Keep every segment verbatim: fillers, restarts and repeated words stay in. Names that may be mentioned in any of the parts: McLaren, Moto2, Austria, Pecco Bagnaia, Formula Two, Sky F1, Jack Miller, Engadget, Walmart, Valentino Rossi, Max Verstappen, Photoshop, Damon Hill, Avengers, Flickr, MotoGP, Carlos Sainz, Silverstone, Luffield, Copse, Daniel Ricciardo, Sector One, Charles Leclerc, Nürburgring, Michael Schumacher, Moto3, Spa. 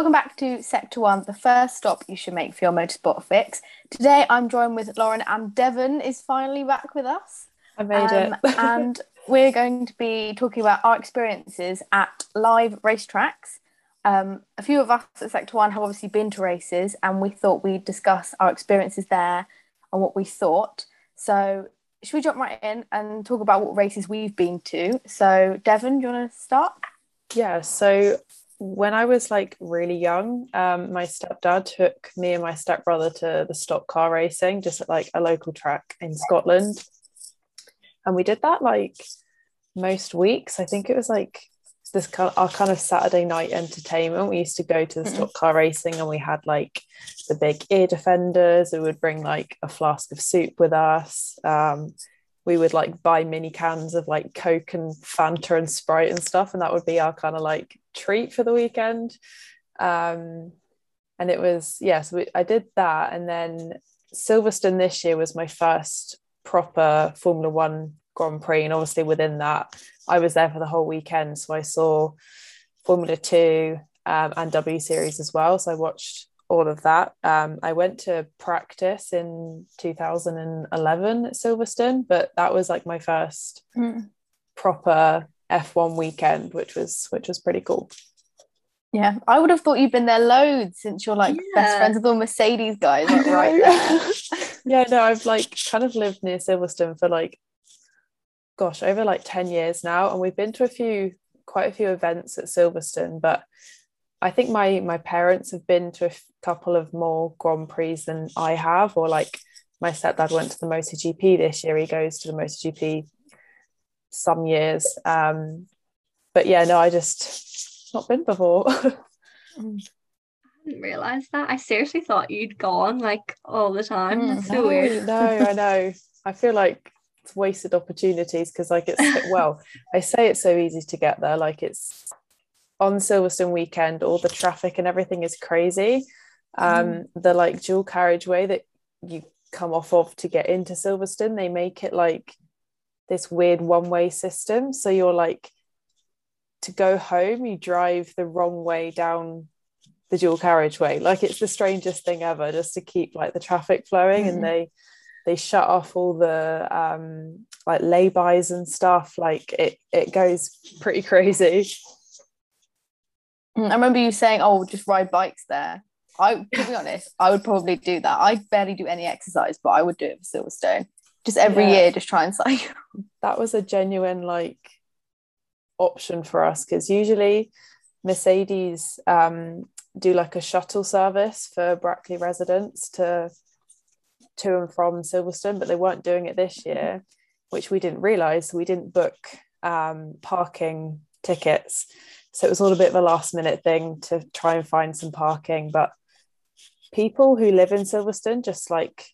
Welcome back to Sector One, the first stop you should make for your motorsport fix. Today I'm joined with Lauren, and Devon is finally back with us. I made um, it. And we're going to be talking about our experiences at live racetracks. Um, a few of us at Sector One have obviously been to races, and we thought we'd discuss our experiences there and what we thought. So should we jump right in and talk about what races we've been to? So Devon, do you want to start? Yeah, so when I was like really young, um, my stepdad took me and my stepbrother to the stock car racing, just at like a local track in Scotland. And we did that like most weeks. I think it was like this kind of, our kind of Saturday night entertainment. We used to go to the stock car racing and we had like the big ear defenders. We would bring like a flask of soup with us. Um, we would like buy mini cans of like Coke and Fanta and Sprite and stuff, and that would be our kind of like treat for the weekend. Um and it was yeah so we, I did that, and then Silverstone this year was my first proper Formula One Grand Prix, and obviously within that I was there for the whole weekend, so I saw Formula Two um, and W Series as well, so I watched all of that. Um, I went to practice in two thousand eleven at Silverstone, but that was like my first mm. proper F one weekend, which was which was pretty cool. Yeah, I would have thought you've been there loads since you're like yeah. best friends with all Mercedes guys, like, right there. yeah, no, I've like kind of lived near Silverstone for like, gosh, over like ten years now, and we've been to a few, quite a few events at Silverstone, but I think my my parents have been to a f- couple of more Grand Prix than I have, or like my stepdad went to the MotoGP this year. He goes to the MotoGP some years. Um, but yeah, no, I just not been before. I didn't realise that. I seriously thought you'd gone like all the time. That's so no, weird. No, I know. I feel like it's wasted opportunities because like it's, well, I say it's so easy to get there. Like it's on Silverstone weekend, all the traffic and everything is crazy. Um, mm. The like dual carriageway that you come off of to get into Silverstone, they make it like this weird one-way system. So you're like, to go home, you drive the wrong way down the dual carriageway. Like it's the strangest thing ever, just to keep like the traffic flowing. Mm. And they they shut off all the um, like laybys and stuff. Like it it goes pretty crazy. I remember you saying, oh, just ride bikes there. I, to be honest, I would probably do that. I barely do any exercise, but I would do it for Silverstone. Just every yeah. year, just try and cycle. That was a genuine, like, option for us, because usually Mercedes um, do, like, a shuttle service for Brackley residents to, to and from Silverstone, but they weren't doing it this year, which we didn't realise, so we didn't book um, parking tickets. So it was all a bit of a last minute thing to try and find some parking. But people who live in Silverstone, just like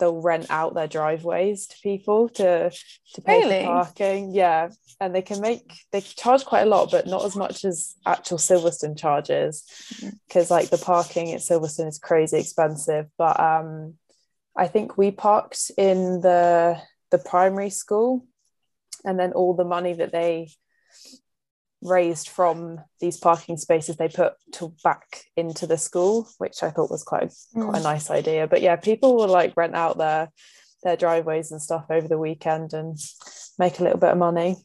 they'll rent out their driveways to people to, to pay really? for parking. Yeah. And they can make, they charge quite a lot, but not as much as actual Silverstone charges. Because like the parking at Silverstone is crazy expensive. But um, I think we parked in the the primary school, and then all the money that they raised from these parking spaces they put to back into the school, which I thought was quite a, quite a nice idea. But yeah, people will like rent out their their driveways and stuff over the weekend and make a little bit of money.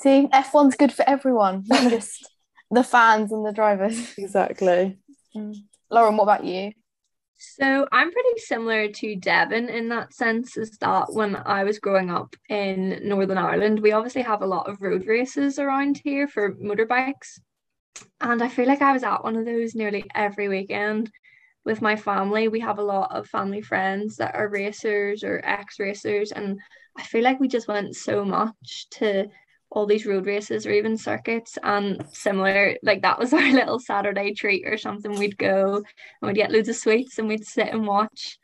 See, F one's good for everyone, not just the fans and the drivers. Exactly. Mm. Lauren, what about you? So I'm pretty similar to Devon in that sense, is that when I was growing up in Northern Ireland, we obviously have a lot of road races around here for motorbikes. And I feel like I was at one of those nearly every weekend with my family. We have a lot of family friends that are racers or ex-racers. And I feel like we just went so much to all these road races or even circuits, and similar, like that was our little Saturday treat or something. We'd go and we'd get loads of sweets and we'd sit and watch.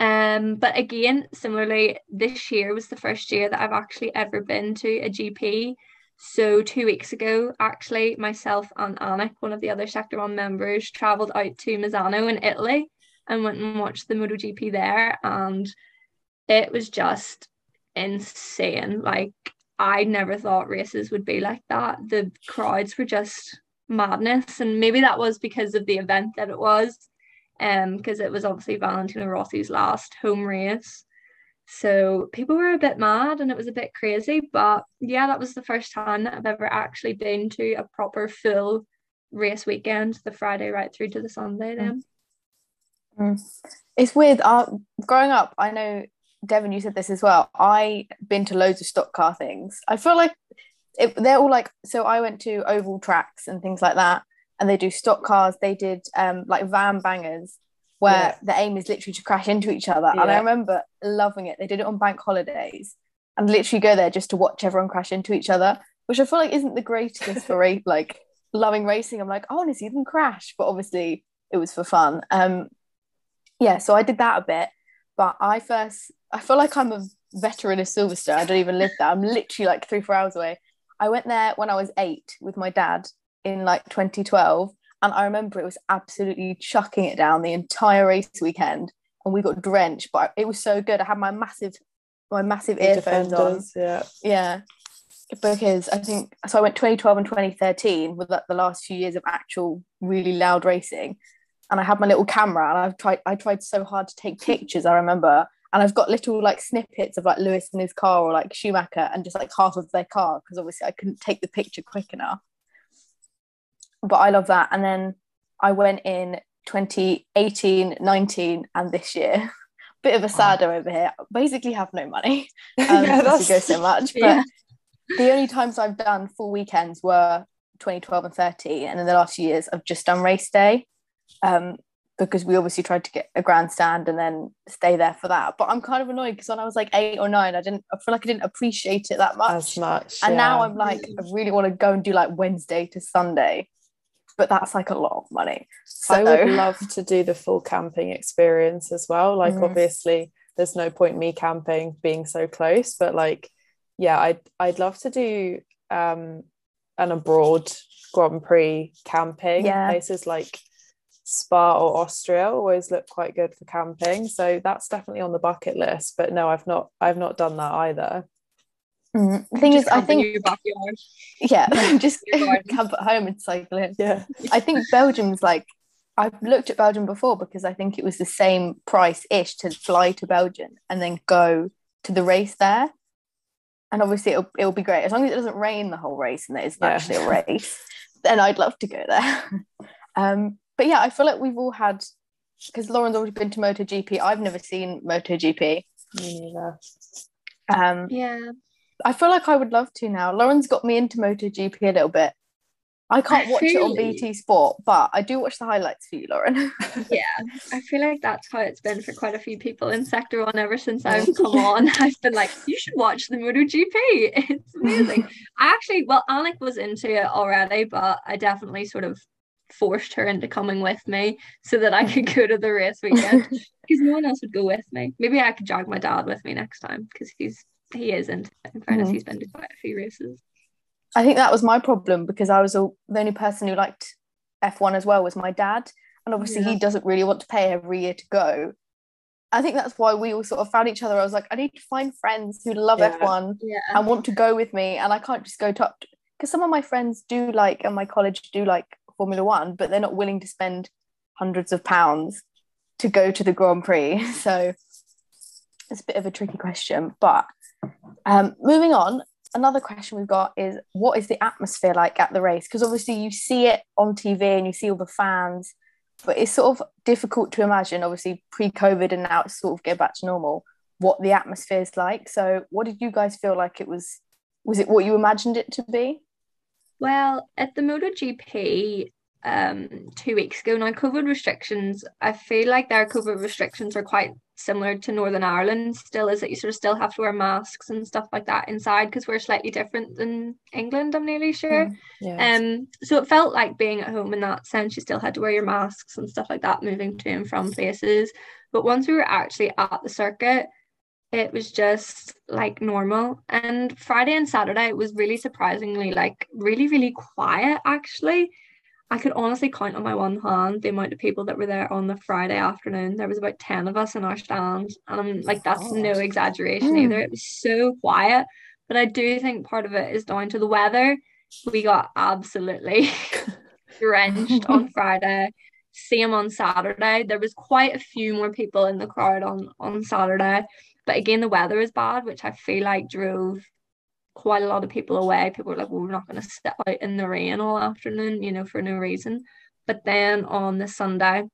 Um, but again, similarly, this year was the first year that I've actually ever been to a G P. So two weeks ago, actually, myself and Anik, one of the other Sector One members, travelled out to Misano in Italy and went and watched the MotoGP there, and it was just insane. Like, I never thought races would be like that. The crowds were just madness. And maybe that was because of the event that it was, um, because it was obviously Valentino Rossi's last home race. So people were a bit mad and it was a bit crazy. But yeah, that was the first time that I've ever actually been to a proper full race weekend, the Friday right through to the Sunday then. Mm. It's weird. Uh, growing up, I know, Devon, you said this as well, I've been to loads of stock car things. I feel like it, they're all like, so I went to oval tracks and things like that, and they do stock cars. They did um, like van bangers, where yeah. the aim is literally to crash into each other. Yeah. And I remember loving it. They did it on bank holidays and literally go there just to watch everyone crash into each other, which I feel like isn't the greatest for race, like loving racing. I'm like, I want to see them crash. But obviously it was for fun. Um, yeah, so I did that a bit. But I first, I feel like I'm a veteran of Silverstone. I don't even live there. I'm literally like three, four hours away. I went there when I was eight with my dad in like twenty twelve. And I remember it was absolutely chucking it down the entire race weekend, and we got drenched, but it was so good. I had my massive, my massive earphones on. Yeah, yeah, because I think so. I went twenty twelve and twenty thirteen with like the last few years of actual really loud racing, and I had my little camera, and I've tried, I tried so hard to take pictures. I remember, and I've got little like snippets of like Lewis and his car, or like Schumacher, and just like half of their car, because obviously I couldn't take the picture quick enough. But I love that. And then I went in twenty eighteen, nineteen, and this year. Bit of a sadder wow. over here. Basically have no money. Um, yeah, that's... to go so much. But yeah. The only times I've done full weekends were twenty twelve and thirteen. And in the last few years, I've just done race day. Um, because we obviously tried to get a grandstand and then stay there for that. But I'm kind of annoyed because when I was like eight or nine, I didn't I feel like I didn't appreciate it that much. As much. And yeah. now I'm like, I really want to go and do like Wednesday to Sunday. But that's like a lot of money. So I would love to do the full camping experience as well. Like mm. obviously there's no point me camping being so close, but like yeah, I'd I'd love to do um an abroad Grand Prix camping. Yeah. Places like Spa or Austria always look quite good for camping. So that's definitely on the bucket list. But no, I've not I've not done that either. Mm. The thing just is, I think your backyard. Yeah, just camp at home and cycle in. Yeah, I think Belgium's like, I've looked at Belgium before because I think it was the same price ish to fly to Belgium and then go to the race there. And obviously, it'll it'll be great as long as it doesn't rain the whole race and there isn't yeah. actually a race. Then I'd love to go there. Um, but yeah, I feel like we've all had, because Lauren's already been to MotoGP. I've never seen MotoGP. Me neither. Um, yeah. I feel like I would love to now. Lauren's got me into MotoGP a little bit. I can't watch really? it on B T Sport, but I do watch the highlights for you, Lauren. Yeah, I feel like that's how it's been for quite a few people in Sector One ever since I've come on. I've been like, you should watch the MotoGP. It's amazing. I actually, well, Alec was into it already, but I definitely sort of forced her into coming with me so that I could go to the race weekend because no one else would go with me. Maybe I could drag my dad with me next time because he's he isn't in fairness mm. he's been to quite a few races. I think that was my problem because I was a, the only person who liked F one as well was my dad, and obviously yeah. he doesn't really want to pay every year to go. I think that's why we all sort of found each other. I was like, I need to find friends who love yeah. F one yeah. and want to go with me, and I can't just go top because some of my friends do like, and my college do like Formula One, but they're not willing to spend hundreds of pounds to go to the Grand Prix. So it's a bit of a tricky question, but Um, moving on, another question we've got is, what is the atmosphere like at the race? Because obviously you see it on T V and you see all the fans, but it's sort of difficult to imagine, obviously pre-COVID, and now it's sort of get back to normal, what the atmosphere is like. So what did you guys feel like it was? Was it what you imagined it to be? Well, at the MotoGP um, two weeks ago, now COVID restrictions, I feel like their COVID restrictions are quite similar to Northern Ireland still, is that you sort of still have to wear masks and stuff like that inside because we're slightly different than England, I'm nearly sure. Mm, yes. Um, so it felt like being at home in that sense. You still had to wear your masks and stuff like that moving to and from places. But once we were actually at the circuit, it was just like normal. And Friday and Saturday, it was really surprisingly like really, really quiet actually. I could honestly count on my one hand the amount of people that were there on the Friday afternoon. There was about ten of us in our stand, and I'm like, that's oh. no exaggeration mm. either. It was so quiet, but I do think part of it is down to the weather. We got absolutely drenched on Friday, same on Saturday. There was quite a few more people in the crowd on, on Saturday. But again, the weather is bad, which I feel like drove quite a lot of people away. People were like, well, we're not going to sit out in the rain all afternoon, you know, for no reason. But then on the Sunday,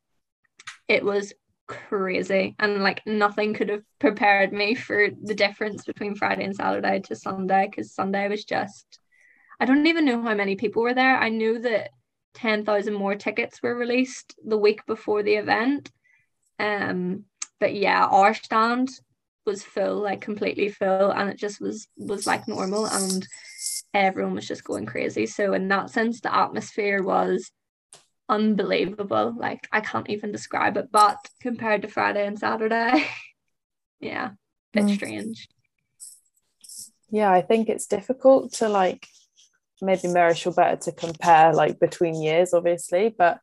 it was crazy. And like nothing could have prepared me for the difference between Friday and Saturday to Sunday, because Sunday was just, I don't even know how many people were there. I knew that ten thousand more tickets were released the week before the event. Um, but yeah, our stand was full, like completely full, and it just was was like normal, and everyone was just going crazy. So in that sense, the atmosphere was unbelievable. Like I can't even describe it, but compared to Friday and Saturday, yeah, a bit mm. strange. Yeah, I think it's difficult to like maybe Mirish will better to compare like between years, obviously, but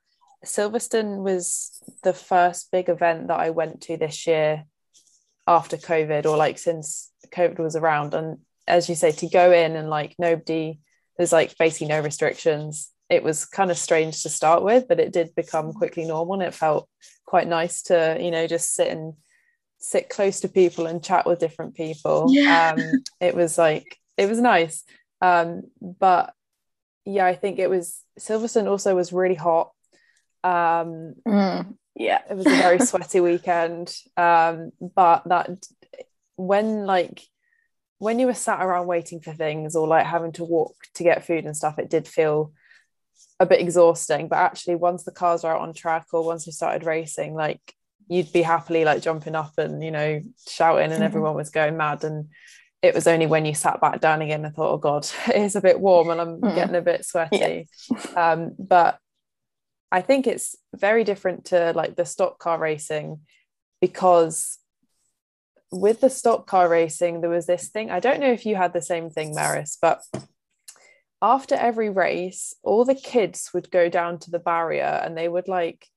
Silverstone was the first big event that I went to this year after COVID, or like since COVID was around. And as you say, to go in and like nobody, there's like basically no restrictions. It was kind of strange to start with, but it did become quickly normal, and it felt quite nice to, you know, just sit and sit close to people and chat with different people. Yeah. Um, it was like, it was nice. Um, but yeah, I think it was, Silverstone also was really hot. Um, mm. Yeah, it was a very sweaty weekend, um, but that when like when you were sat around waiting for things or like having to walk to get food and stuff, it did feel a bit exhausting. But actually, once the cars were out on track or once we started racing, like you'd be happily like jumping up and, you know, shouting, and mm-hmm. everyone was going mad. And it was only when you sat back down again and thought, oh God, it's a bit warm and I'm mm. getting a bit sweaty. Yeah. Um, but I think it's very different to like the stock car racing, because with the stock car racing, there was this thing, I don't know if you had the same thing, Maris, but after every race, all the kids would go down to the barrier and they would like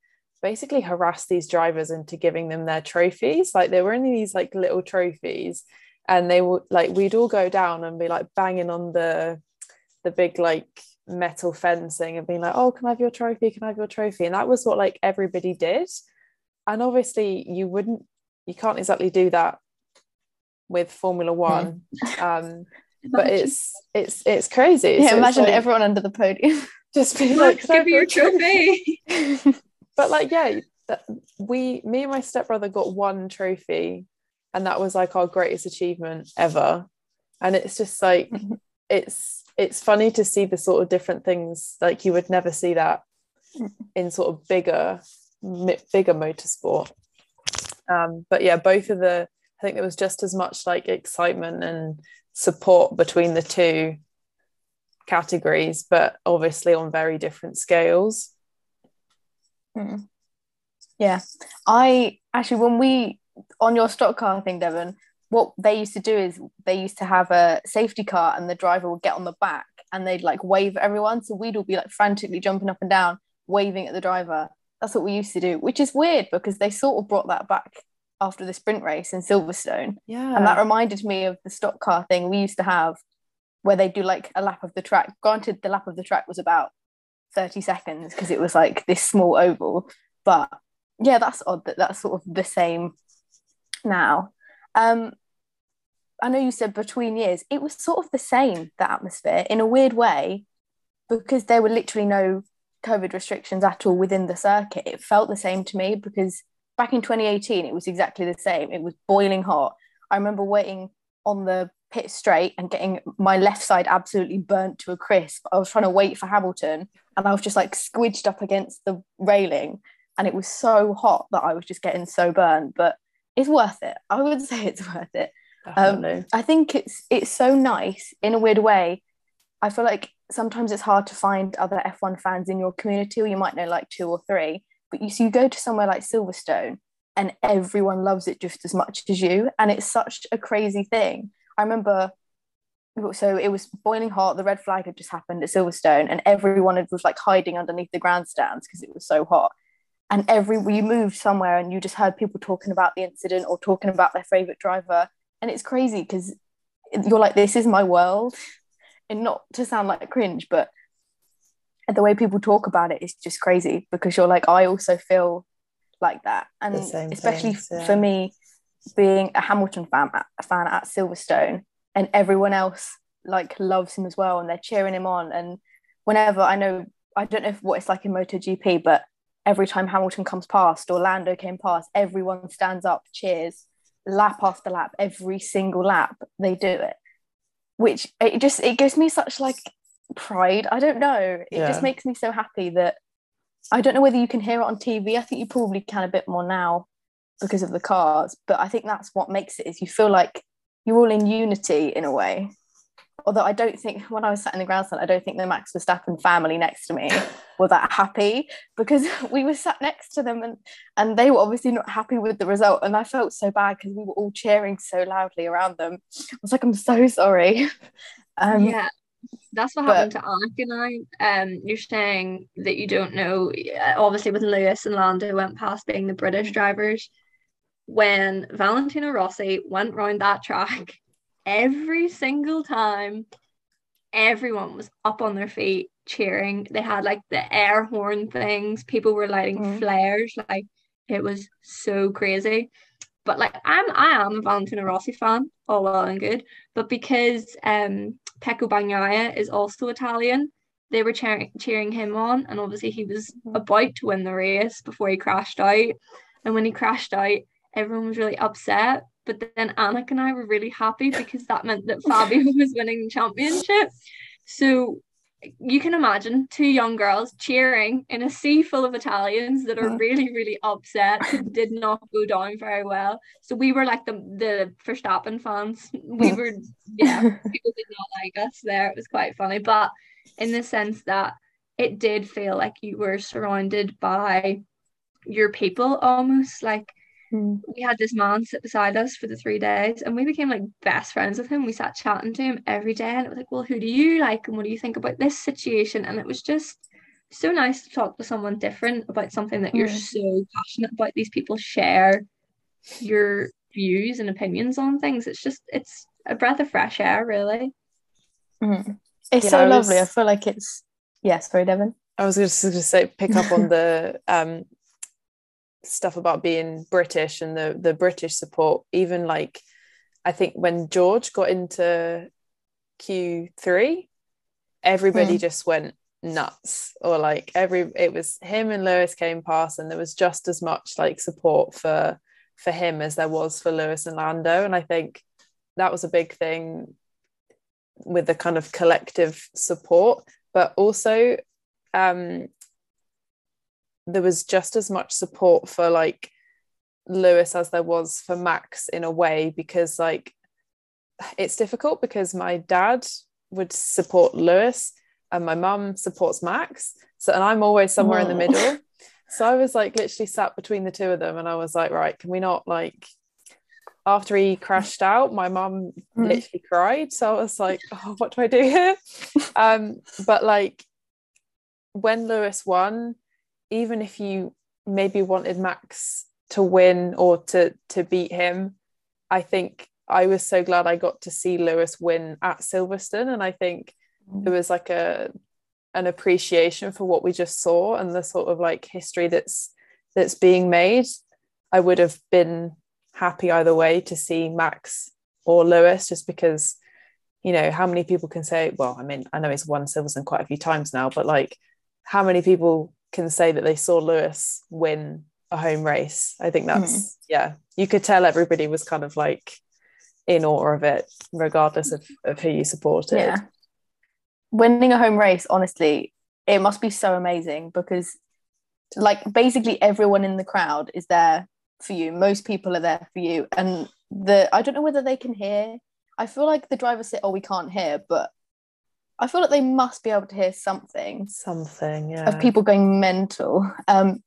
basically harass these drivers into giving them their trophies. Like they were only these like little trophies, and they would like, we'd all go down and be like banging on the, the big like metal fencing and being like, oh, can I have your trophy, can I have your trophy? And that was what like everybody did. And obviously you wouldn't, you can't exactly do that with Formula One. um but it's it's it's crazy. Yeah, so imagine like, everyone under the podium just being like, give me your trophy. But like, yeah, that, we me and my stepbrother got one trophy, and that was like our greatest achievement ever. And it's just like it's it's funny to see the sort of different things, like you would never see that in sort of bigger bigger motorsport. Um, but yeah, both of the, I think there was just as much like excitement and support between the two categories, but obviously on very different scales. Mm. Yeah, I actually, when we, on your stock car thing, Devon, what they used to do is they used to have a safety car and the driver would get on the back and they'd like wave at everyone. So we'd all be like frantically jumping up and down, waving at the driver. That's what we used to do, which is weird because they sort of brought that back after the sprint race in Silverstone. Yeah. And that reminded me of the stock car thing we used to have where they do like a lap of the track. Granted, the lap of the track was about thirty seconds because it was like this small oval. But yeah, that's odd that that's sort of the same now. Um, I know you said between years, it was sort of the same, the atmosphere, in a weird way, because there were literally no COVID restrictions at all within the circuit. It felt the same to me, because back in twenty eighteen, it was exactly the same. It was boiling hot. I remember waiting on the pit straight and getting my left side absolutely burnt to a crisp. I was trying to wait for Hamilton and I was just like squidged up against the railing, and it was so hot that I was just getting so burned. But it's worth it. I would say it's worth it. Um, I think it's it's so nice in a weird way. I feel like sometimes it's hard to find other F one fans in your community, or you might know like two or three, but you, so you go to somewhere like Silverstone and everyone loves it just as much as you, and it's such a crazy thing. I remember, so it was boiling hot, the red flag had just happened at Silverstone, and everyone was like hiding underneath the grandstands because it was so hot. And every you moved somewhere and you just heard people talking about the incident or talking about their favourite driver. And it's crazy because you're like, this is my world. And not to sound like cringe, but and the way people talk about it is just crazy, because you're like, I also feel like that. And especially things, yeah. for me, being a Hamilton fan, a fan at Silverstone, and everyone else like loves him as well, and they're cheering him on. And whenever I know, I don't know if what it's like in MotoGP, but every time Hamilton comes past or Lando came past, everyone stands up, cheers, lap after lap, every single lap they do it, which it just it gives me such like pride. I don't know, it yeah. just makes me so happy that I don't know whether you can hear it on T V. I think you probably can a bit more now because of the cars, but I think that's what makes it, is you feel like you're all in unity in a way. Although I don't think, when I was sat in the grandstand, I don't think the Max Verstappen family next to me were that happy, because we were sat next to them and, and they were obviously not happy with the result. And I felt so bad because we were all cheering so loudly around them. I was like, I'm so sorry. Um, yeah. That's what happened but, to Ark and I. Um, you're saying that you don't know, obviously with Lewis and Lando went past being the British drivers. When Valentino Rossi went round that track, every single time, everyone was up on their feet cheering. They had like the air horn things. People were lighting mm. flares. Like, it was so crazy. But like, I'm, I am a Valentino Rossi fan, all well and good. But because... um. Pecco Bagnaia is also Italian, they were cheering, cheering him on, and obviously he was about to win the race before he crashed out, and when he crashed out everyone was really upset, but then Anik and I were really happy because that meant that Fabio was winning the championship. So you can imagine two young girls cheering in a sea full of Italians that are really, really upset, did not go down very well. So we were like the the Verstappen fans. We were, yeah, people did not like us there. It was quite funny. But in the sense that it did feel like you were surrounded by your people almost. Like, mm. we had this man sit beside us for the three days and we became like best friends with him. We sat chatting to him every day and it was like, well, who do you like and what do you think about this situation? And it was just so nice to talk to someone different about something that you're mm. so passionate about. These people share your views and opinions on things. It's just, it's a breath of fresh air, really. Mm. It's yeah, so I was, lovely. I feel like it's, yeah, sorry, Devon. I was just going to say, pick up on the um stuff about being British and the the British support. Even like, I think when George got into Q three, everybody mm. just went nuts, or like every it was him and Lewis came past, and there was just as much like support for for him as there was for Lewis and Lando. And I think that was a big thing with the kind of collective support, but also um there was just as much support for like Lewis as there was for Max, in a way, because like it's difficult because my dad would support Lewis and my mum supports Max, so and I'm always somewhere oh. in the middle. So I was like literally sat between the two of them, and I was like, right, can we not, like, after he crashed out, my mum mm. literally cried, so I was like, oh, what do I do here? Um but like when Lewis won, even if you maybe wanted Max to win or to to beat him, I think I was so glad I got to see Lewis win at Silverstone. And I think there was like a an appreciation for what we just saw and the sort of like history that's that's being made. I would have been happy either way to see Max or Lewis, just because, you know, how many people can say, well, I mean, I know he's won Silverstone quite a few times now, but like how many people can say that they saw Lewis win a home race? I think that's mm. yeah, you could tell everybody was kind of like in awe of it, regardless of, of who you supported. Yeah, winning a home race, honestly, it must be so amazing, because like basically everyone in the crowd is there for you. Most people are there for you, and the I don't know whether they can hear. I feel like the drivers say, oh, we can't hear, but I feel like they must be able to hear something. Something, yeah. Of people going mental. Um,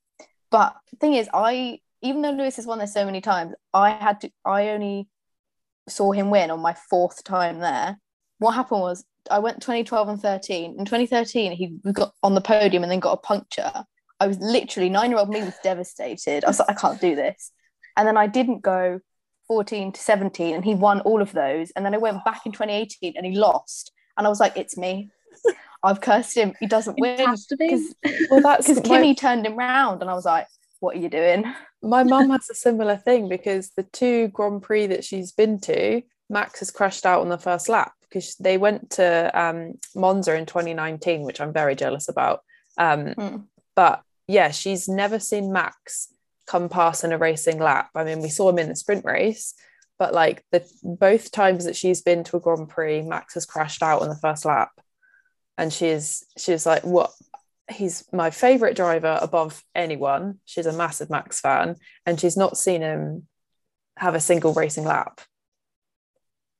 but the thing is, I, even though Lewis has won there so many times, I had to, I only saw him win on my fourth time there. What happened was, I went twenty twelve and thirteen. In twenty thirteen, he got on the podium and then got a puncture. I was literally, nine-year-old me was devastated. I was like, I can't do this. And then I didn't go fourteen to seventeen, and he won all of those. And then I went back in twenty eighteen and he lost. And I was like, it's me. I've cursed him, he doesn't it win. Has to be. Well, that's because Kimmy my... turned him round and I was like, what are you doing? My mum has a similar thing, because the two Grand Prix that she's been to, Max has crashed out on the first lap, because they went to um, Monza in twenty nineteen, which I'm very jealous about. Um, mm. But yeah, she's never seen Max come past in a racing lap. I mean, we saw him in the sprint race, but like the both times that she's been to a Grand Prix, Max has crashed out on the first lap. And she's she's like, what? He's my favourite driver above anyone. She's a massive Max fan, and she's not seen him have a single racing lap.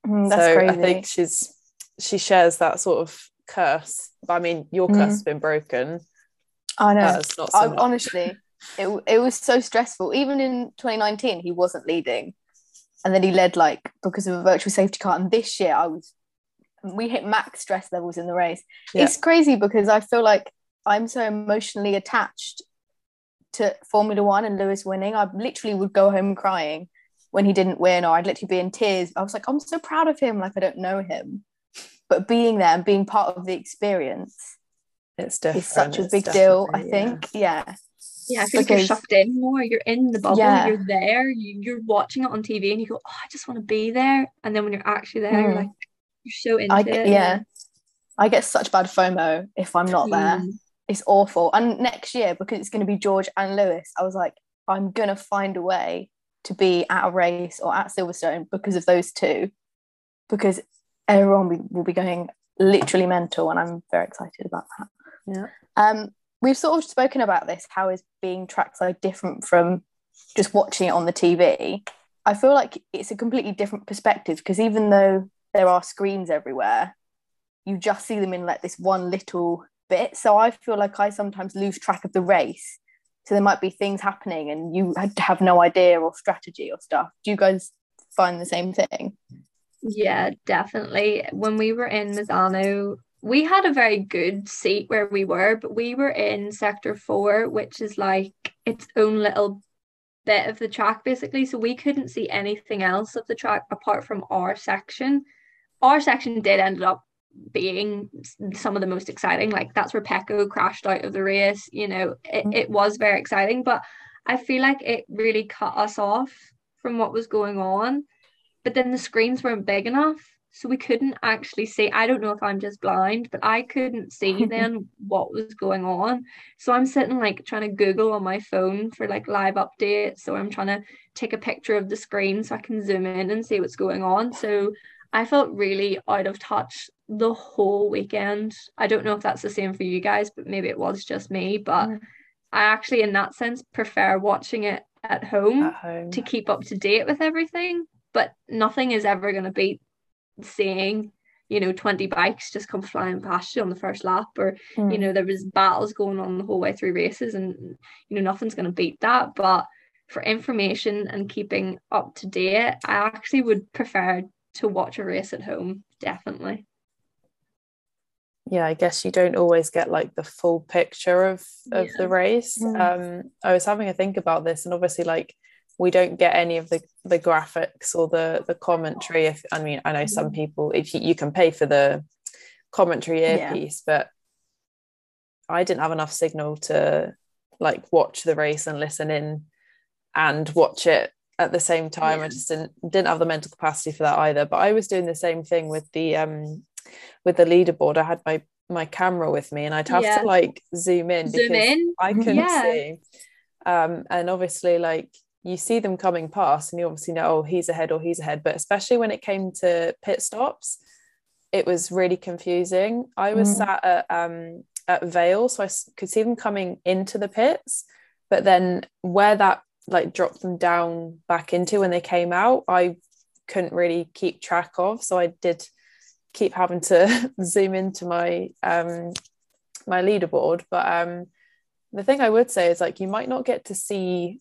Mm, that's so crazy. I think she's she shares that sort of curse. I mean, your curse mm. has been broken. I know. Not so I, honestly, it it was so stressful. Even in twenty nineteen, he wasn't leading, and then he led like because of a virtual safety car. And this year, I was we hit max stress levels in the race. Yeah. It's crazy because I feel like I'm so emotionally attached to Formula One and Lewis winning. I literally would go home crying when he didn't win, or I'd literally be in tears. I was like, I'm so proud of him. Like, I don't know him, but being there and being part of the experience, it's different. It's such a big deal, I think. Yeah. Yeah. Yeah, I feel like you're sucked in more. You're in the bubble. Yeah. You're there. You, you're watching it on T V and you go, oh, I just want to be there. And then when you're actually there, mm. you're like, you're so into I, it. Yeah. I get such bad FOMO if I'm not there. Mm. It's awful. And next year, because it's going to be George and Lewis, I was like, I'm going to find a way to be at a race or at Silverstone because of those two, because everyone will be going literally mental, and I'm very excited about that. Yeah. Um, we've sort of spoken about this, how is being trackside different from just watching it on the T V? I feel like it's a completely different perspective, because even though there are screens everywhere, you just see them in like this one little bit. So I feel like I sometimes lose track of the race. So there might be things happening and you have no idea, or strategy or stuff. Do you guys find the same thing? Yeah, definitely. When we were in Misano, we had a very good seat where we were, but we were in Sector Four, which is like its own little bit of the track, basically. So we couldn't see anything else of the track apart from our section. Our section did end up being some of the most exciting. Like, that's where Pecco crashed out of the race, you know. It, it was very exciting, but I feel like it really cut us off from what was going on. But then the screens weren't big enough, so we couldn't actually see. I don't know if I'm just blind, but I couldn't see then what was going on. So I'm sitting like trying to Google on my phone for like live updates, so I'm trying to take a picture of the screen so I can zoom in and see what's going on. So I felt really out of touch the whole weekend. I don't know if that's the same for you guys, but maybe it was just me. But mm. I actually, in that sense, prefer watching it at home, at home to keep up to date with everything. But nothing is ever going to beat seeing, you know, twenty bikes just come flying past you on the first lap, or, mm. you know, there was battles going on the whole way through races, and, you know, nothing's going to beat that. But for information and keeping up to date, I actually would prefer to watch a race at home, definitely. Yeah, I guess you don't always get like the full picture of of yeah. the race. Mm. Um, I was having a think about this, and obviously, like, we don't get any of the the graphics or the the commentary. If I mean, I know some people, if you, you can pay for the commentary earpiece, yeah. but I didn't have enough signal to like watch the race and listen in and watch it at the same time. Yeah. I just didn't didn't have the mental capacity for that either. But I was doing the same thing with the um with the leaderboard. I had my my camera with me, and I'd have yeah. to like zoom in zoom because in. I couldn't yeah. see. Um and obviously, like, you see them coming past and you obviously know, oh, he's ahead or he's ahead. But especially when it came to pit stops, it was really confusing. I was mm. sat at um at Vale, so I could see them coming into the pits, but then where that like dropped them down back into when they came out, I couldn't really keep track of. So I did keep having to zoom into my um my leaderboard. But um the thing I would say is, like, you might not get to see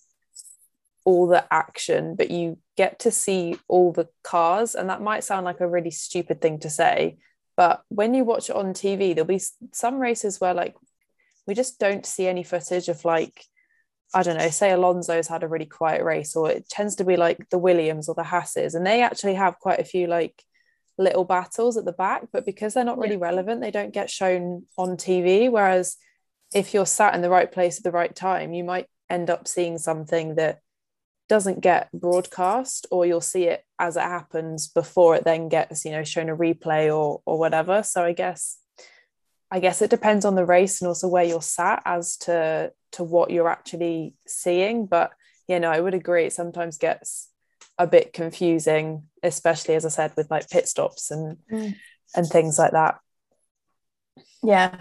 all the action, but you get to see all the cars. And that might sound like a really stupid thing to say, but when you watch it on T V, there'll be some races where, like, we just don't see any footage of, like, I don't know, say Alonso's had a really quiet race, or it tends to be like the Williams or the Hasses, and they actually have quite a few like little battles at the back, but because they're not really yeah. relevant, they don't get shown on T V. Whereas if you're sat in the right place at the right time, you might end up seeing something that doesn't get broadcast, or you'll see it as it happens before it then gets, you know, shown a replay or or whatever. So I guess I guess it depends on the race and also where you're sat as to to what you're actually seeing. But you know, I would agree, it sometimes gets a bit confusing, especially as I said with like pit stops and mm. and things like that. Yeah,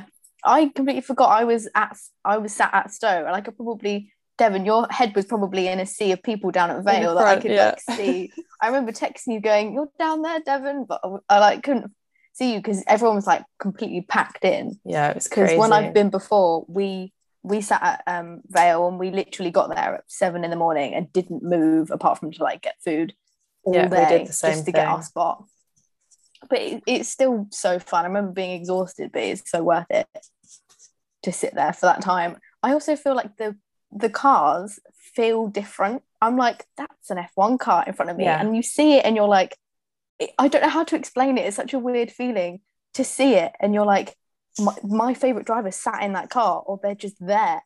I completely forgot I was at I was sat at Stowe, and I could probably, Devon, your head was probably in a sea of people down at Vale that I could yeah. like see. I remember texting you going, "You're down there, Devon," but I, I like couldn't see you because everyone was like completely packed in. Yeah, it was crazy. Because when I've been before, we we sat at um, Vale, and we literally got there at seven in the morning and didn't move apart from to like get food all yeah, day we did the same just to thing. Get our spot. But it, it's still so fun. I remember being exhausted, but it's so worth it to sit there for that time. I also feel like the the cars feel different. I'm like, that's an F one car in front of me, yeah. and you see it, and you're like, I don't know how to explain it. It's such a weird feeling to see it, and you're like, my, my favorite driver sat in that car, or they're just there.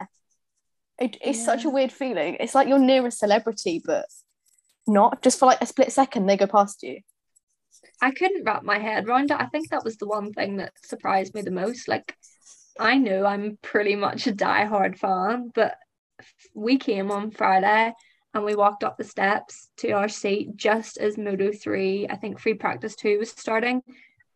It, it's yeah. such a weird feeling. It's like you're near a celebrity, but not just for like a split second. They go past you. I couldn't wrap my head around it. I think that was the one thing that surprised me the most. Like, I know I'm pretty much a diehard fan, but we came on Friday and we walked up the steps to our seat just as Moto three, I think free practice two was starting,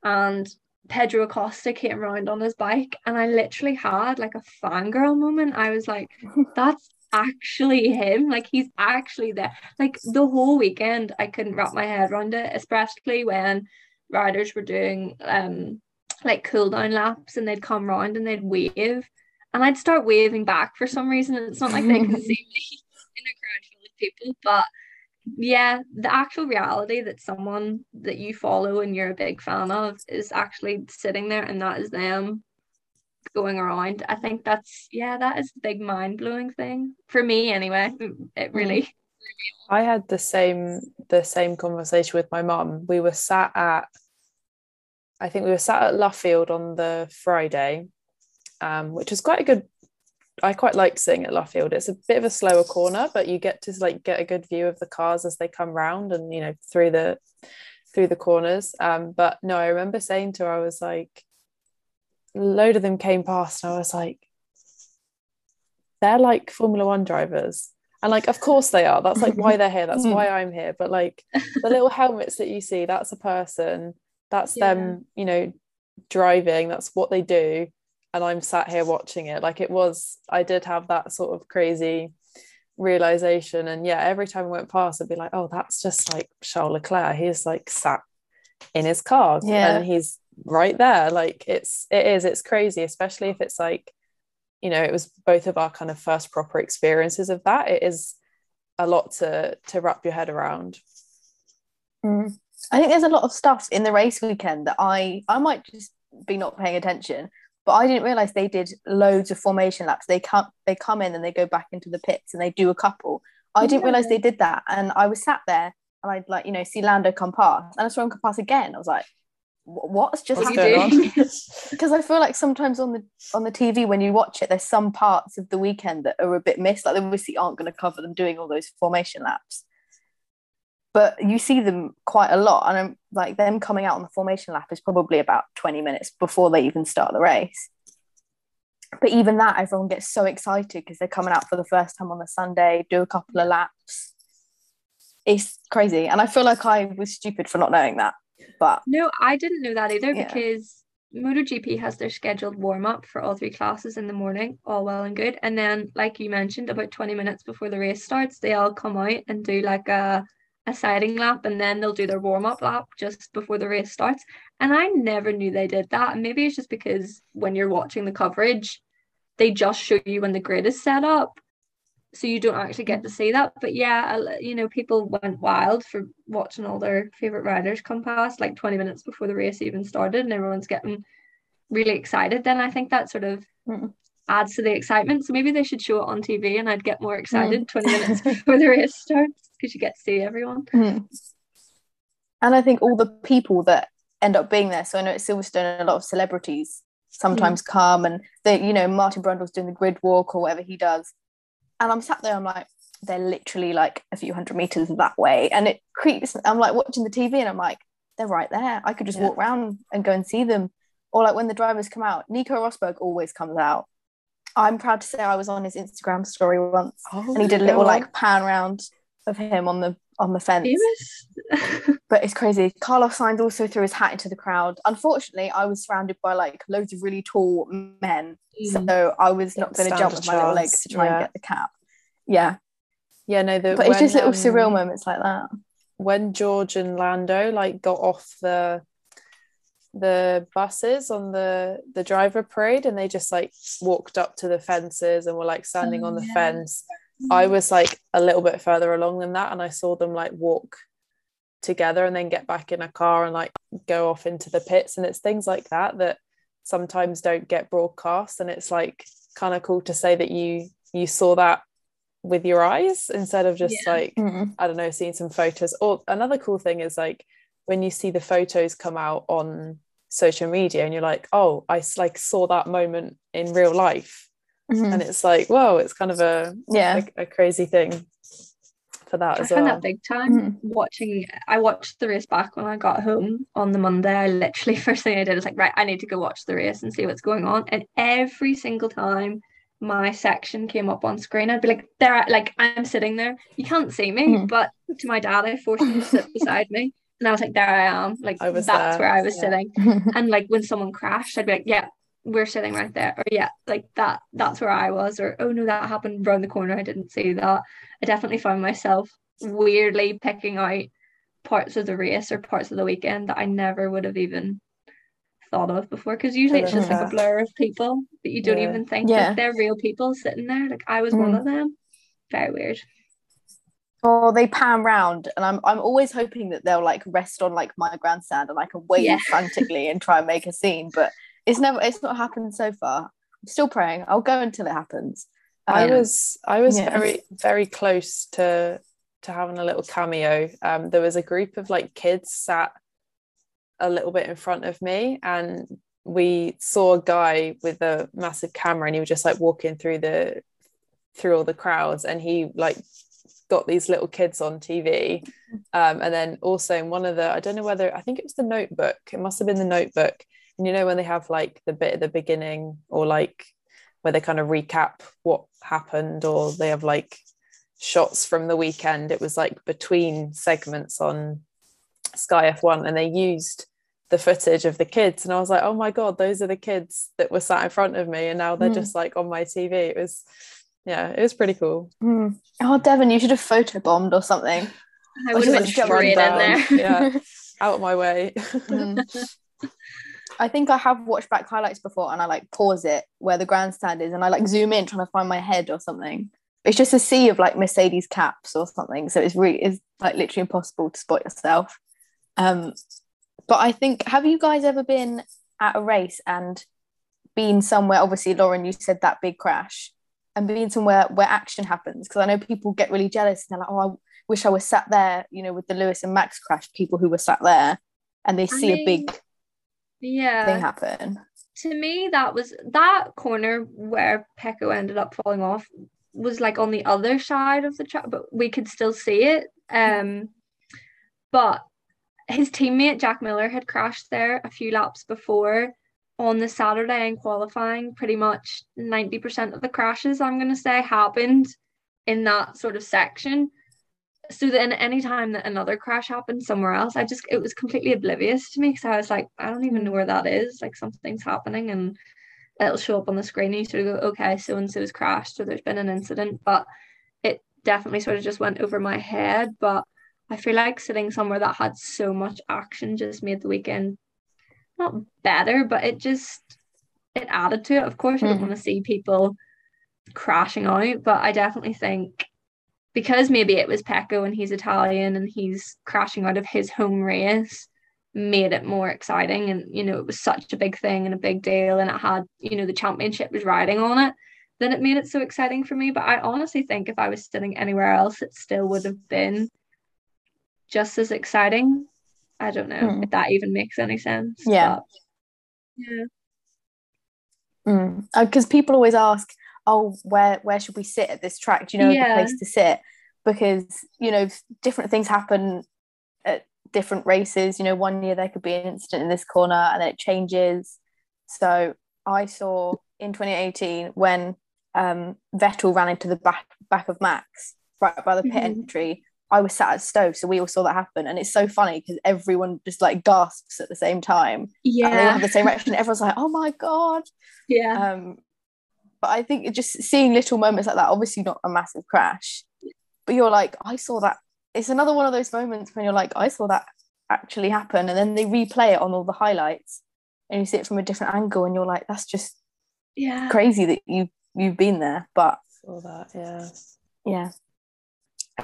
and Pedro Acosta came around on his bike, and I literally had like a fangirl moment. I was like, that's actually him, like he's actually there. Like the whole weekend I couldn't wrap my head around it, especially when riders were doing um like cool down laps, and they'd come round and they'd wave, and I'd start waving back for some reason, and it's not like they can see me in a crowd full of people. But yeah, the actual reality that someone that you follow and you're a big fan of is actually sitting there, and that is them going around. I think that's yeah that is the big mind-blowing thing for me anyway. It really I had the same the same conversation with my mum. We were sat at I think we were sat at Luffield on the Friday, um which was quite a good I quite like sitting at Luffield. It's a bit of a slower corner, but you get to like get a good view of the cars as they come round and, you know, through the through the corners. Um, but no, I remember saying to her, I was like, a load of them came past, and I was like, they're like Formula One drivers. And like, of course they are. That's like why they're here. That's why I'm here. But like the little helmets that you see, that's a person. That's yeah. them, you know, driving. That's what they do. And I'm sat here watching it. Like it was, I did have that sort of crazy realization. And yeah, every time I went past, I'd be like, oh, that's just like Charles Leclerc. He's like sat in his car yeah. and he's right there. Like it's, it is, it's crazy, especially if it's like, you know, it was both of our kind of first proper experiences of that. It is a lot to, to wrap your head around. Mm. I think there's a lot of stuff in the race weekend that I, I might just be not paying attention, but I didn't realise they did loads of formation laps. They come, they come in and they go back into the pits and they do a couple. I didn't realise they did that. And I was sat there and I'd like, you know, see Lando come past, and I saw him come past again. I was like, what's just what's happening? Because I feel like sometimes on the on the T V, when you watch it, there's some parts of the weekend that are a bit missed. Like they obviously aren't going to cover them doing all those formation laps. But you see them quite a lot, and I'm like, them coming out on the formation lap is probably about twenty minutes before they even start the race. But even that, everyone gets so excited because they're coming out for the first time on the Sunday, do a couple of laps. It's crazy, and I feel like I was stupid for not knowing that. But no, I didn't know that either, yeah. because MotoGP has their scheduled warm-up for all three classes in the morning, all well and good, and then like you mentioned, about twenty minutes before the race starts, they all come out and do like a a siding lap, and then they'll do their warm-up lap just before the race starts. And I never knew they did that, and maybe it's just because when you're watching the coverage, they just show you when the grid is set up, so you don't actually get to see that. But yeah, you know, people went wild for watching all their favorite riders come past like twenty minutes before the race even started, and everyone's getting really excited. Then I think that sort of mm. adds to the excitement, so maybe they should show it on T V, and I'd get more excited mm. twenty minutes before the race starts, because you get to see everyone. Mm. And I think all the people that end up being there. So I know at Silverstone, a lot of celebrities sometimes mm. come, and they, you know, Martin Brundle's doing the grid walk or whatever he does. And I'm sat there, I'm like, they're literally like a few hundred meters that way. And it creeps. I'm like watching the T V and I'm like, they're right there. I could just yeah. walk around and go and see them. Or like when the drivers come out, Nico Rosberg always comes out. I'm proud to say I was on his Instagram story once, oh, and he did a little God. like pan round of him on the on the fence. But it's crazy. Carlos Sainz also threw his hat into the crowd. Unfortunately, I was surrounded by like loads of really tall men, mm. so I was not going to jump with my little legs to try yeah. and get the cap. Yeah, yeah, no, the, but when, it's just little um, surreal moments like that. When George and Lando like got off the. the buses on the the driver parade, and they just like walked up to the fences and were like standing on the yeah. fence. I was like a little bit further along than that, and I saw them like walk together and then get back in a car and like go off into the pits. And it's things like that that sometimes don't get broadcast, and it's like kind of cool to say that you you saw that with your eyes instead of just yeah. like mm-hmm. I don't know, seeing some photos. Or another cool thing is like when you see the photos come out on social media and you're like, oh, I like saw that moment in real life. Mm-hmm. And it's like, whoa, it's kind of a yeah a, a crazy thing for that I as well. I found that big time mm-hmm. watching. I watched the race back when I got home on the Monday. I literally, first thing I did was like, right, I need to go watch the race and see what's going on. And every single time my section came up on screen, I'd be like, there, like I'm sitting there. You can't see me, mm-hmm. but to my dad, I forced him to sit beside me. And I was like, there I am. Like, I that's there. where I was yeah. sitting. And, like, when someone crashed, I'd be like, yeah, we're sitting right there. Or, yeah, like, that. that's where I was. Or, oh, no, that happened around the corner. I didn't see that. I definitely found myself weirdly picking out parts of the race or parts of the weekend that I never would have even thought of before. Because usually it's just, yeah. like, a blur of people that you don't yeah. even think. Yeah. Like, they're real people sitting there. Like, I was mm. one of them. Very weird. Oh, they pan round, and I'm I'm always hoping that they'll like rest on like my grandstand and I can wave yeah. frantically and try and make a scene, but it's never it's not happened so far. I'm still praying. I'll go until it happens. Um, I was I was yeah. very very close to to having a little cameo. Um, there was a group of like kids sat a little bit in front of me, and we saw a guy with a massive camera, and he was just like walking through the through all the crowds, and he like. got these little kids on T V, um, and then also in one of the I don't know whether I think it was the Notebook it must have been the Notebook and you know when they have like the bit at the beginning or like where they kind of recap what happened, or they have like shots from the weekend, it was like between segments on Sky F one, and they used the footage of the kids, and I was like, oh my god, those are the kids that were sat in front of me, and now they're mm. just like on my T V. It was Yeah, it was pretty cool. Mm. Oh, Devon, you should have photobombed or something. I would have been straight in there. yeah, out of my way. mm. I think I have watched back highlights before, and I like pause it where the grandstand is, and I like zoom in trying to find my head or something. It's just a sea of like Mercedes caps or something, so it's really is like literally impossible to spot yourself. Um, but I think, have you guys ever been at a race and been somewhere? Obviously, Lauren, you said that big crash. And being somewhere where action happens, because I know people get really jealous and they're like, oh, I wish I was sat there, you know, with the Lewis and Max crash, people who were sat there, and they see I mean, a big yeah thing happen. To me, that was that corner where Pecco ended up falling off was like on the other side of the track, but we could still see it. Um but his teammate Jack Miller had crashed there a few laps before on the Saturday in qualifying. Pretty much ninety percent of the crashes, I'm going to say, happened in that sort of section. So then any time that another crash happened somewhere else, I just, it was completely oblivious to me, because I was like, I don't even know where that is. Like, something's happening and it'll show up on the screen and you sort of go, okay, so-and-so's crashed or there's been an incident, but it definitely sort of just went over my head. But I feel like sitting somewhere that had so much action just made the weekend not better, but it just it added to it. Of course, I don't mm. want to see people crashing out, but I definitely think because maybe it was Pecco and he's Italian and he's crashing out of his home race made it more exciting. And, you know, it was such a big thing and a big deal, and it had, you know, the championship was riding on it, then it made it so exciting for me. But I honestly think if I was sitting anywhere else, it still would have been just as exciting. I don't know mm. if that even makes any sense. Yeah. But, yeah. Because mm. people always ask, oh, where where should we sit at this track? Do you know yeah. the place to sit? Because, you know, different things happen at different races. You know, one year there could be an incident in this corner and then it changes. So I saw in twenty eighteen when um, Vettel ran into the back, back of Max right by the pit mm-hmm. entry, I was sat at Stowe, so we all saw that happen. And it's so funny because everyone just like gasps at the same time. Yeah. And they all have the same reaction. Everyone's like, oh my God. Yeah. Um, but I think just seeing little moments like that, obviously not a massive crash, but you're like, I saw that. It's another one of those moments when you're like, I saw that actually happen. And then they replay it on all the highlights and you see it from a different angle and you're like, that's just yeah. crazy that you, you've been there. But saw that, yeah. Yeah.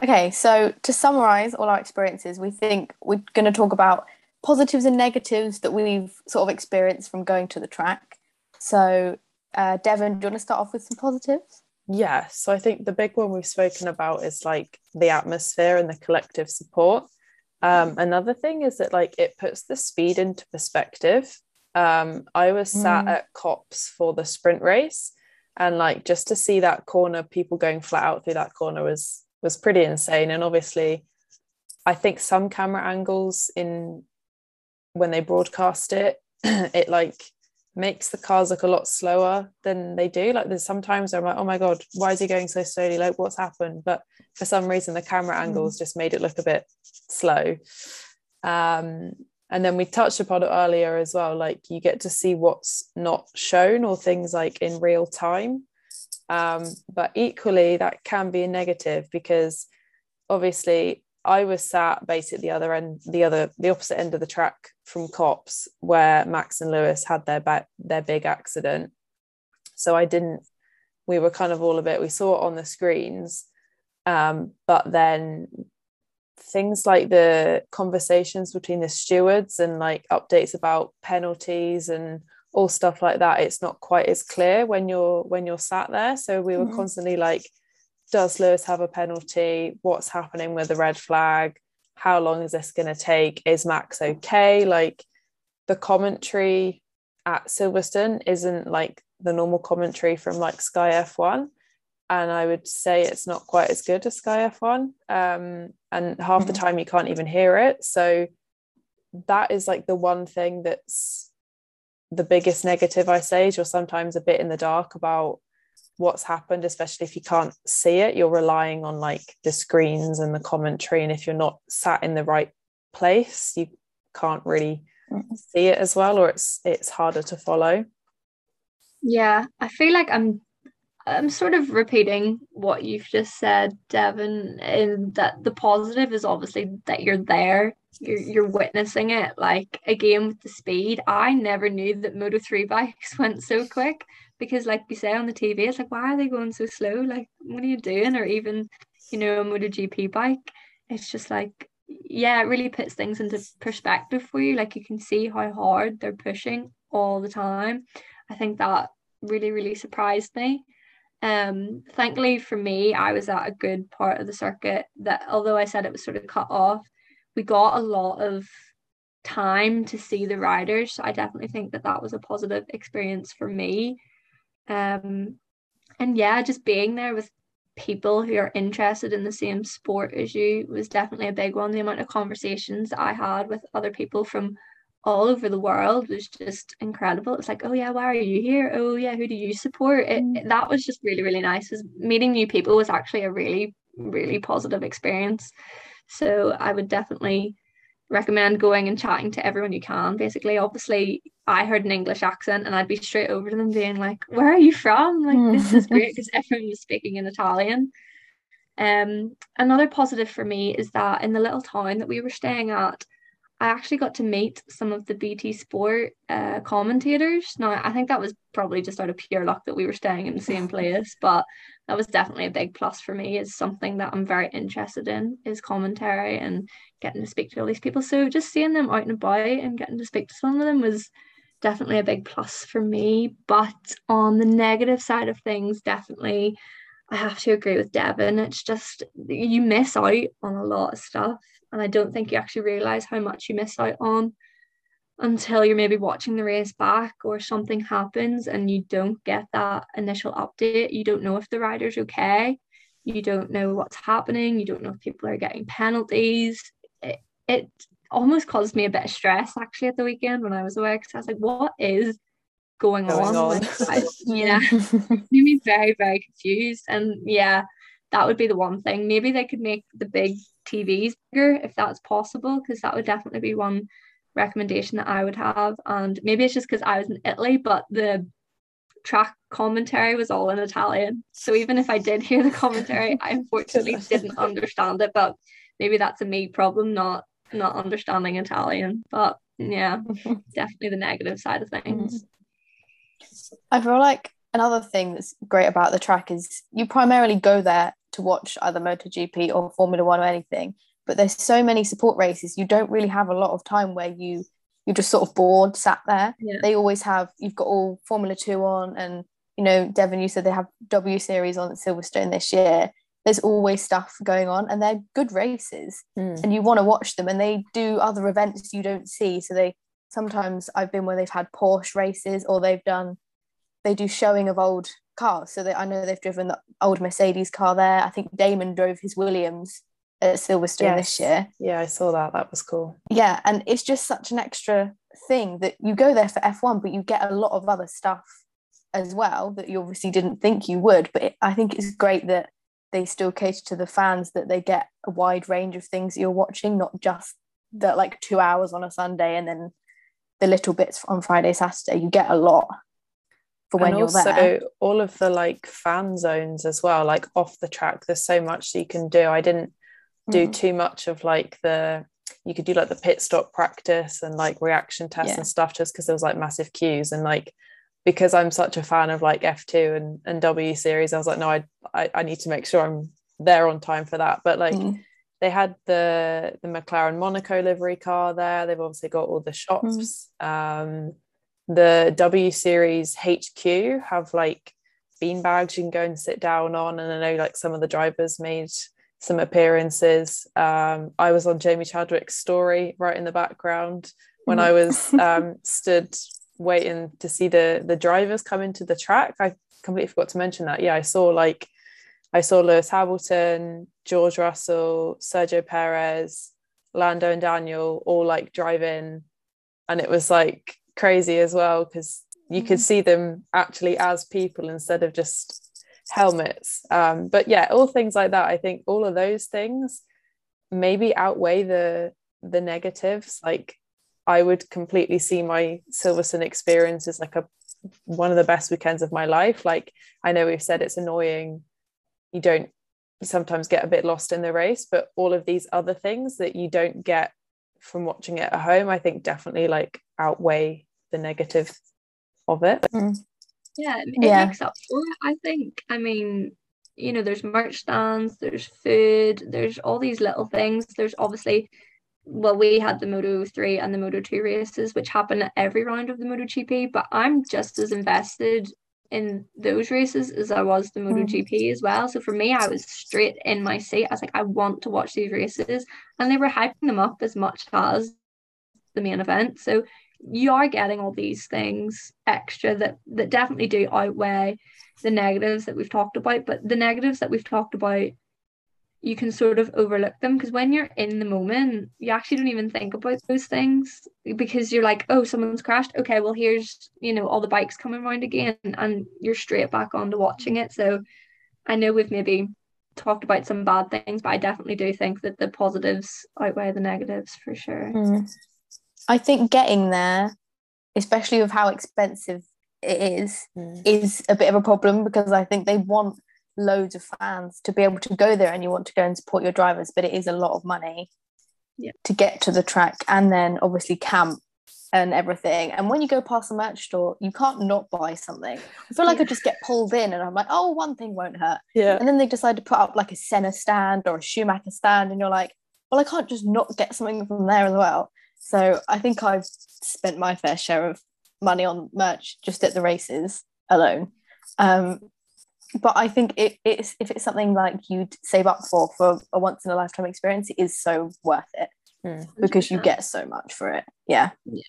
Okay, so to summarise all our experiences, we think we're going to talk about positives and negatives that we've sort of experienced from going to the track. So, uh, Devon, do you want to start off with some positives? Yeah, so I think the big one we've spoken about is, like, the atmosphere and the collective support. Um, another thing is that, like, it puts the speed into perspective. Um, I was sat mm. at Copse for the sprint race, and, like, just to see that corner, people going flat out through that corner was... was pretty insane. And obviously I think some camera angles in when they broadcast it it like makes the cars look a lot slower than they do. Like there's sometimes I'm like, oh my God, why is he going so slowly, like what's happened? But for some reason the camera angles just made it look a bit slow. Um and then we touched upon it earlier as well, like you get to see what's not shown or things like in real time. Um, but equally that can be a negative because obviously I was sat basically the other end, the other, the opposite end of the track from Copse where Max and Lewis had their ba- their big accident. So I didn't, we were kind of all a bit, we saw it on the screens. Um, but then things like the conversations between the stewards and like updates about penalties and all stuff like that, it's not quite as clear when you're when you're sat there. So we were mm-hmm. constantly like, does Lewis have a penalty? What's happening with the red flag? How long is this going to take? Is Max okay? Like the commentary at Silverstone isn't like the normal commentary from like Sky F one, and I would say it's not quite as good as Sky F one, um and half mm-hmm. the time you can't even hear it. So that is like the one thing that's the biggest negative, I say, is you're sometimes a bit in the dark about what's happened, especially if you can't see it. You're relying on like the screens and the commentary, and if you're not sat in the right place you can't really see it as well, or it's it's harder to follow. Yeah, I feel like I'm I'm sort of repeating what you've just said, Devon, in that the positive is obviously that you're there, You're, you're witnessing it. Like again with the speed, I never knew that Moto three bikes went so quick because like you say on the T V it's like, why are they going so slow, like what are you doing? Or even, you know, a MotoGP bike, it's just like, yeah, it really puts things into perspective for you. Like you can see how hard they're pushing all the time. I think that really really surprised me. Um, thankfully for me, I was at a good part of the circuit that, although I said it was sort of cut off, we got a lot of time to see the riders. So I definitely think that that was a positive experience for me. Um, and yeah, just being there with people who are interested in the same sport as you was definitely a big one. The amount of conversations that I had with other people from all over the world was just incredible. It's like, oh yeah, why are you here? Oh yeah, who do you support? It, mm. That was just really, really nice. Was meeting new people was actually a really, really positive experience. So I would definitely recommend going and chatting to everyone you can. Basically, obviously, I heard an English accent and I'd be straight over to them being like, where are you from? Like, mm. this is great, because everyone was speaking in Italian. Um, another positive for me is that in the little town that we were staying at, I actually got to meet some of the B T Sport uh, commentators. Now, I think that was probably just out of pure luck that we were staying in the same place, but that was definitely a big plus for me. It's something that I'm very interested in, is commentary and getting to speak to all these people. So just seeing them out and about and getting to speak to some of them was definitely a big plus for me. But on the negative side of things, definitely I have to agree with Devon. It's just, you miss out on a lot of stuff. and I don't think you actually realise how much you miss out on until you're maybe watching the race back or something happens and you don't get that initial update. You don't know if the rider's okay. You don't know what's happening. You don't know if people are getting penalties. It, it almost caused me a bit of stress, actually, at the weekend when I was away, because I was like, what is going, going on? on? Like, yeah. It made me very, very confused. And yeah, that would be the one thing. Maybe they could make the big T Vs bigger if that's possible, because that would definitely be one recommendation that I would have. And maybe it's just because I was in Italy, but the track commentary was all in Italian, so even if I did hear the commentary, I unfortunately didn't understand it. But maybe that's a me problem, not not understanding Italian. But yeah, definitely the negative side of things. I feel like another thing that's great about the track is you primarily go there to watch either MotoGP or Formula One or anything, but there's so many support races, you don't really have a lot of time where you you're just sort of bored, sat there. Yeah. They always have, you've got all Formula Two on, and, you know, Devon, you said they have W Series on at Silverstone this year. There's always stuff going on, and they're good races, mm. and you want to watch them, and they do other events you don't see. So they, sometimes I've been where they've had Porsche races, or they've done, they do showing of old cars. So they, I know they've driven the old Mercedes car there. I think Damon drove his Williams at Silverstone yes. this year. Yeah, I saw that. That was cool. Yeah, and it's just such an extra thing that you go there for F one, but you get a lot of other stuff as well that you obviously didn't think you would. But it, I think it's great that they still cater to the fans, that they get a wide range of things that you're watching, not just that like two hours on a Sunday and then the little bits on Friday, Saturday. You get a lot for when and you're also, there. Also, all of the like fan zones as well, like off the track, there's so much that you can do. I didn't do too much of like the you could do like the pit stop practice and like reaction tests yeah. and stuff, just because there was like massive queues. And like, because I'm such a fan of like F two and, and W Series, I was like, no, I, I I need to make sure I'm there on time for that. But like mm. they had the the McLaren Monaco livery car there. They've obviously got all the shops. mm. Um the W Series H Q have like bean bags you can go and sit down on, and I know like some of the drivers made some appearances. um I was on Jamie Chadwick's story right in the background when I was um stood waiting to see the the drivers come into the track. I completely forgot to mention that. Yeah, I saw like I saw Lewis Hamilton, George Russell, Sergio Perez, Lando and Daniel all like drive in, and it was like crazy as well, because you mm-hmm. could see them actually as people instead of just helmets. Um but yeah, all things like that. I think all of those things maybe outweigh the the negatives. Like, I would completely see my Silverstone experience as like a one of the best weekends of my life. Like, I know we've said it's annoying, you don't you sometimes get a bit lost in the race, but all of these other things that you don't get from watching it at home, I think definitely like outweigh the negative of it. mm. Yeah, it yeah. makes up for it, I think. I mean, you know, there's merch stands, there's food, there's all these little things. There's obviously, well, we had the Moto three and the Moto two races, which happen at every round of the MotoGP, but I'm just as invested in those races as I was the MotoGP mm. as well. So for me, I was straight in my seat. I was like, I want to watch these races. And they were hyping them up as much as the main event. So you are getting all these things extra that that definitely do outweigh the negatives that we've talked about. But the negatives that we've talked about, you can sort of overlook them, because when you're in the moment, you actually don't even think about those things, because you're like, oh, someone's crashed, okay, well, here's, you know, all the bikes coming around again, and you're straight back on to watching it. So I know we've maybe talked about some bad things, but I definitely do think that the positives outweigh the negatives for sure. mm. I think getting there, especially with how expensive it is, mm. is a bit of a problem, because I think they want loads of fans to be able to go there, and you want to go and support your drivers, but it is a lot of money yeah. to get to the track, and then obviously camp and everything. And when you go past the merch store, you can't not buy something. I feel like yeah. I just get pulled in, and I'm like, oh, one thing won't hurt. Yeah. And then they decide to put up like a Senna stand or a Schumacher stand, and you're like, well, I can't just not get something from there as well. So I think I've spent my fair share of money on merch just at the races alone. Um, But I think it, it's, if it's something like you'd save up for, for a once-in-a-lifetime experience, it is so worth it mm. because you get so much for it. Yeah. Yeah,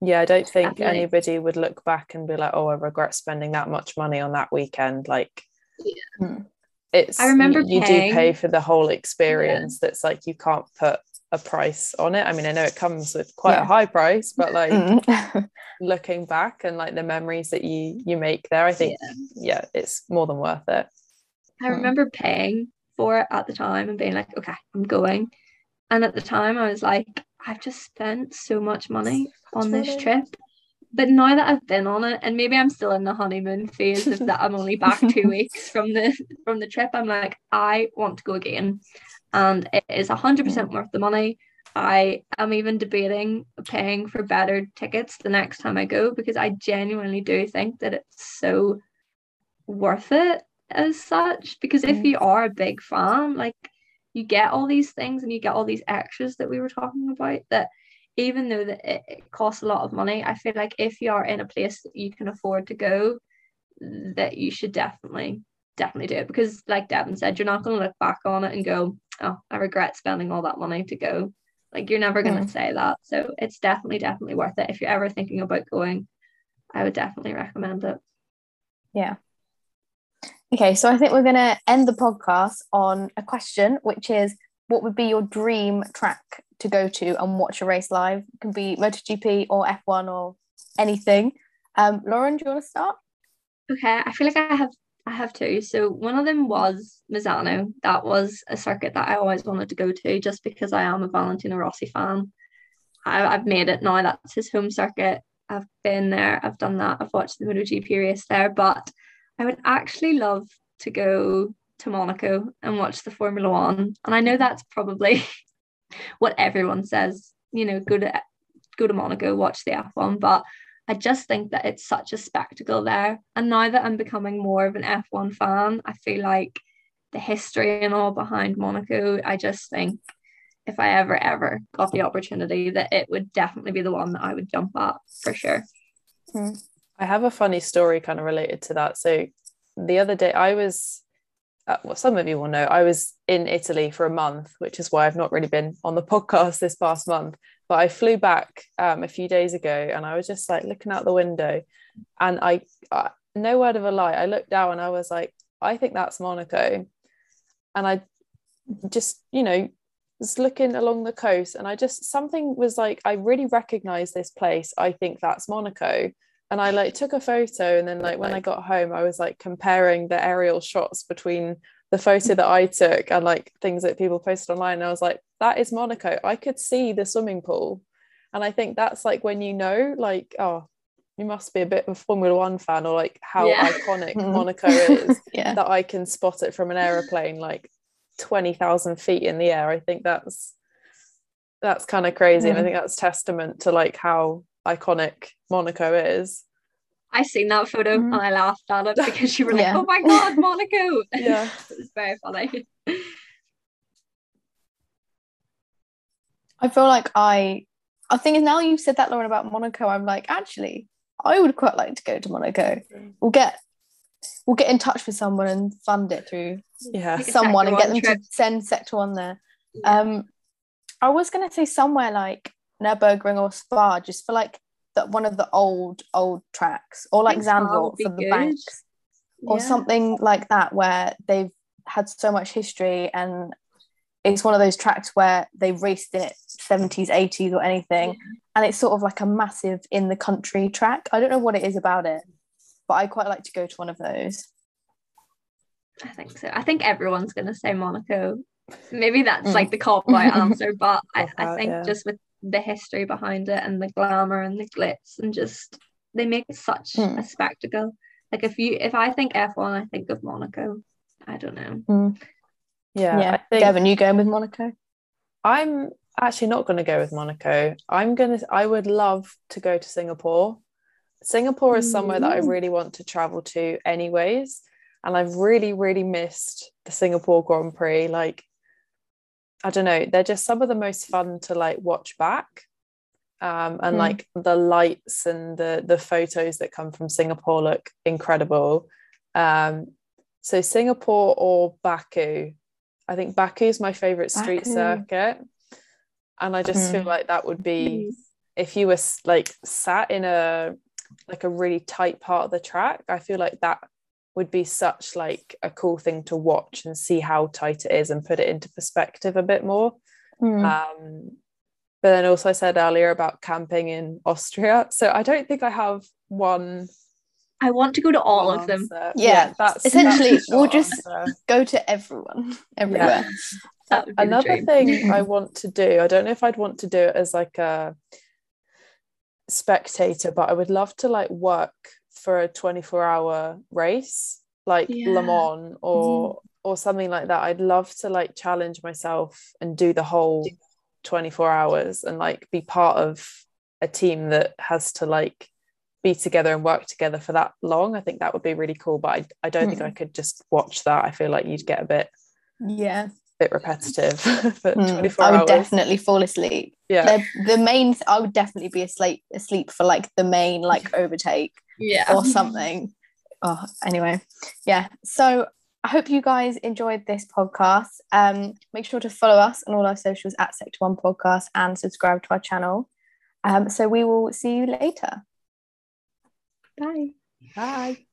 yeah I don't think Definitely. anybody would look back and be like, oh, I regret spending that much money on that weekend. Like, yeah. it's I remember you, you do pay for the whole experience yeah. that's like you can't put a price on it. I mean, I know it comes with quite yeah. a high price, but like mm. looking back and like the memories that you you make there, I think yeah, yeah it's more than worth it. I remember mm. paying for it at the time and being like, okay, I'm going, and at the time I was like, I've just spent so much money so much on money. this trip. But now that I've been on it, and maybe I'm still in the honeymoon phase of that, I'm only back two weeks from the from the trip, I'm like, I want to go again. And it is one hundred percent worth the money. I am even debating paying for better tickets the next time I go, because I genuinely do think that it's so worth it as such. Because if you are a big fan, like, you get all these things and you get all these extras that we were talking about, that even though that it costs a lot of money, I feel like if you are in a place that you can afford to go, that you should definitely definitely do it, because like Devin said, you're not going to look back on it and go, oh, I regret spending all that money to go. Like, you're never going to mm. say that. So it's definitely definitely worth it. If you're ever thinking about going, I would definitely recommend it. Yeah. Okay, so I think we're going to end the podcast on a question, which is, what would be your dream track to go to and watch a race live? It can be MotoGP or F one or anything. um Lauren, do you want to start? Okay, I feel like I have I have two. So one of them was Misano. That was a circuit that I always wanted to go to, just because I am a Valentino Rossi fan. I, I've made it now. That's his home circuit. I've been there. I've done that. I've watched the MotoGP race there. But I would actually love to go to Monaco and watch the Formula One. And I know that's probably what everyone says, you know, go to go to Monaco, watch the F one. But I just think that it's such a spectacle there. And now that I'm becoming more of an F one fan, I feel like the history and all behind Monaco, I just think if I ever, ever got the opportunity, that it would definitely be the one that I would jump at for sure. I have a funny story kind of related to that. So the other day I was, uh, well, some of you will know, I was in Italy for a month, which is why I've not really been on the podcast this past month. But I flew back um, a few days ago, and I was just like looking out the window, and I, I no word of a lie, I looked down and I was like, I think that's Monaco. And I just, you know, was looking along the coast, and I just, something was like, I really recognize this place, I think that's Monaco. And I like took a photo, and then like when I got home, I was like comparing the aerial shots between the photo that I took and like things that people posted online, and I was like, that is Monaco. I could see the swimming pool. And I think that's like when you know, like, oh, you must be a bit of a Formula One fan, or like how yeah. iconic Monaco is, yeah. that I can spot it from an aeroplane like twenty thousand feet in the air. I think that's that's kind of crazy. Mm. And I think that's testament to like how iconic Monaco is. I seen that photo mm. and I laughed at it, because you were like, yeah. oh my God, Monaco. Yeah. It was very funny. I feel like I, I think now you've said that, Lauren, about Monaco, I'm like, actually, I would quite like to go to Monaco. Mm. We'll get, we'll get in touch with someone and fund it through yeah. someone and get them trip. to send Sector One there. Yeah. Um, I was going to say somewhere like Nürburgring or Spa, just for like, that one of the old old tracks, or like Zandvoort for the good. banks, or yeah. something like that, where they've had so much history, and it's one of those tracks where they raced in it seventies, eighties or anything, yeah. and it's sort of like a massive in the country track. I don't know what it is about it, but I quite like to go to one of those. I think so. I think everyone's going to say Monaco. Maybe that's mm. like the cop-out answer, but I, I think yeah. just with the history behind it and the glamour and the glitz, and just they make it such mm. a spectacle. Like if you if I think F one, I think of Monaco. I don't know. mm. yeah, yeah. I think, Devin, you going with Monaco? I'm actually not going to go with Monaco. I'm gonna I would love to go to Singapore. Singapore is somewhere mm. that I really want to travel to anyways, and I've really really missed the Singapore Grand Prix. Like, I don't know, they're just some of the most fun to like watch back, um, and mm. like the lights and the the photos that come from Singapore look incredible. Um, So Singapore or Baku. I think Baku is my favourite street Baku. circuit. And I just mm. feel like that would be, Please. if you were like sat in a, like a really tight part of the track, I feel like that would be such like a cool thing to watch and see how tight it is and put it into perspective a bit more. Mm. Um, but then also I said earlier about camping in Austria. So I don't think I have one. I want to go to all of them. Yeah, yeah, that's essentially that's we'll just answer. go to everyone everywhere. Yeah. Another thing I want to do, I don't know if I'd want to do it as like a spectator, but I would love to like work for a twenty-four hour race, like yeah. Le Mans or mm-hmm. or something like that. I'd love to like challenge myself and do the whole twenty-four hours and like be part of a team that has to like be together and work together for that long. I think that would be really cool, but I, I don't mm. think I could just watch that. I feel like you'd get a bit yeah a bit repetitive for mm. twenty-four I would hours. Definitely fall asleep. Yeah, the, the main th- I would definitely be asleep asleep for like the main like overtake yeah or something. Oh, anyway, yeah, so I hope you guys enjoyed this podcast. Um, make sure to follow us on all our socials at Sector One Podcast and subscribe to our channel. Um, so we will see you later. Bye. Bye.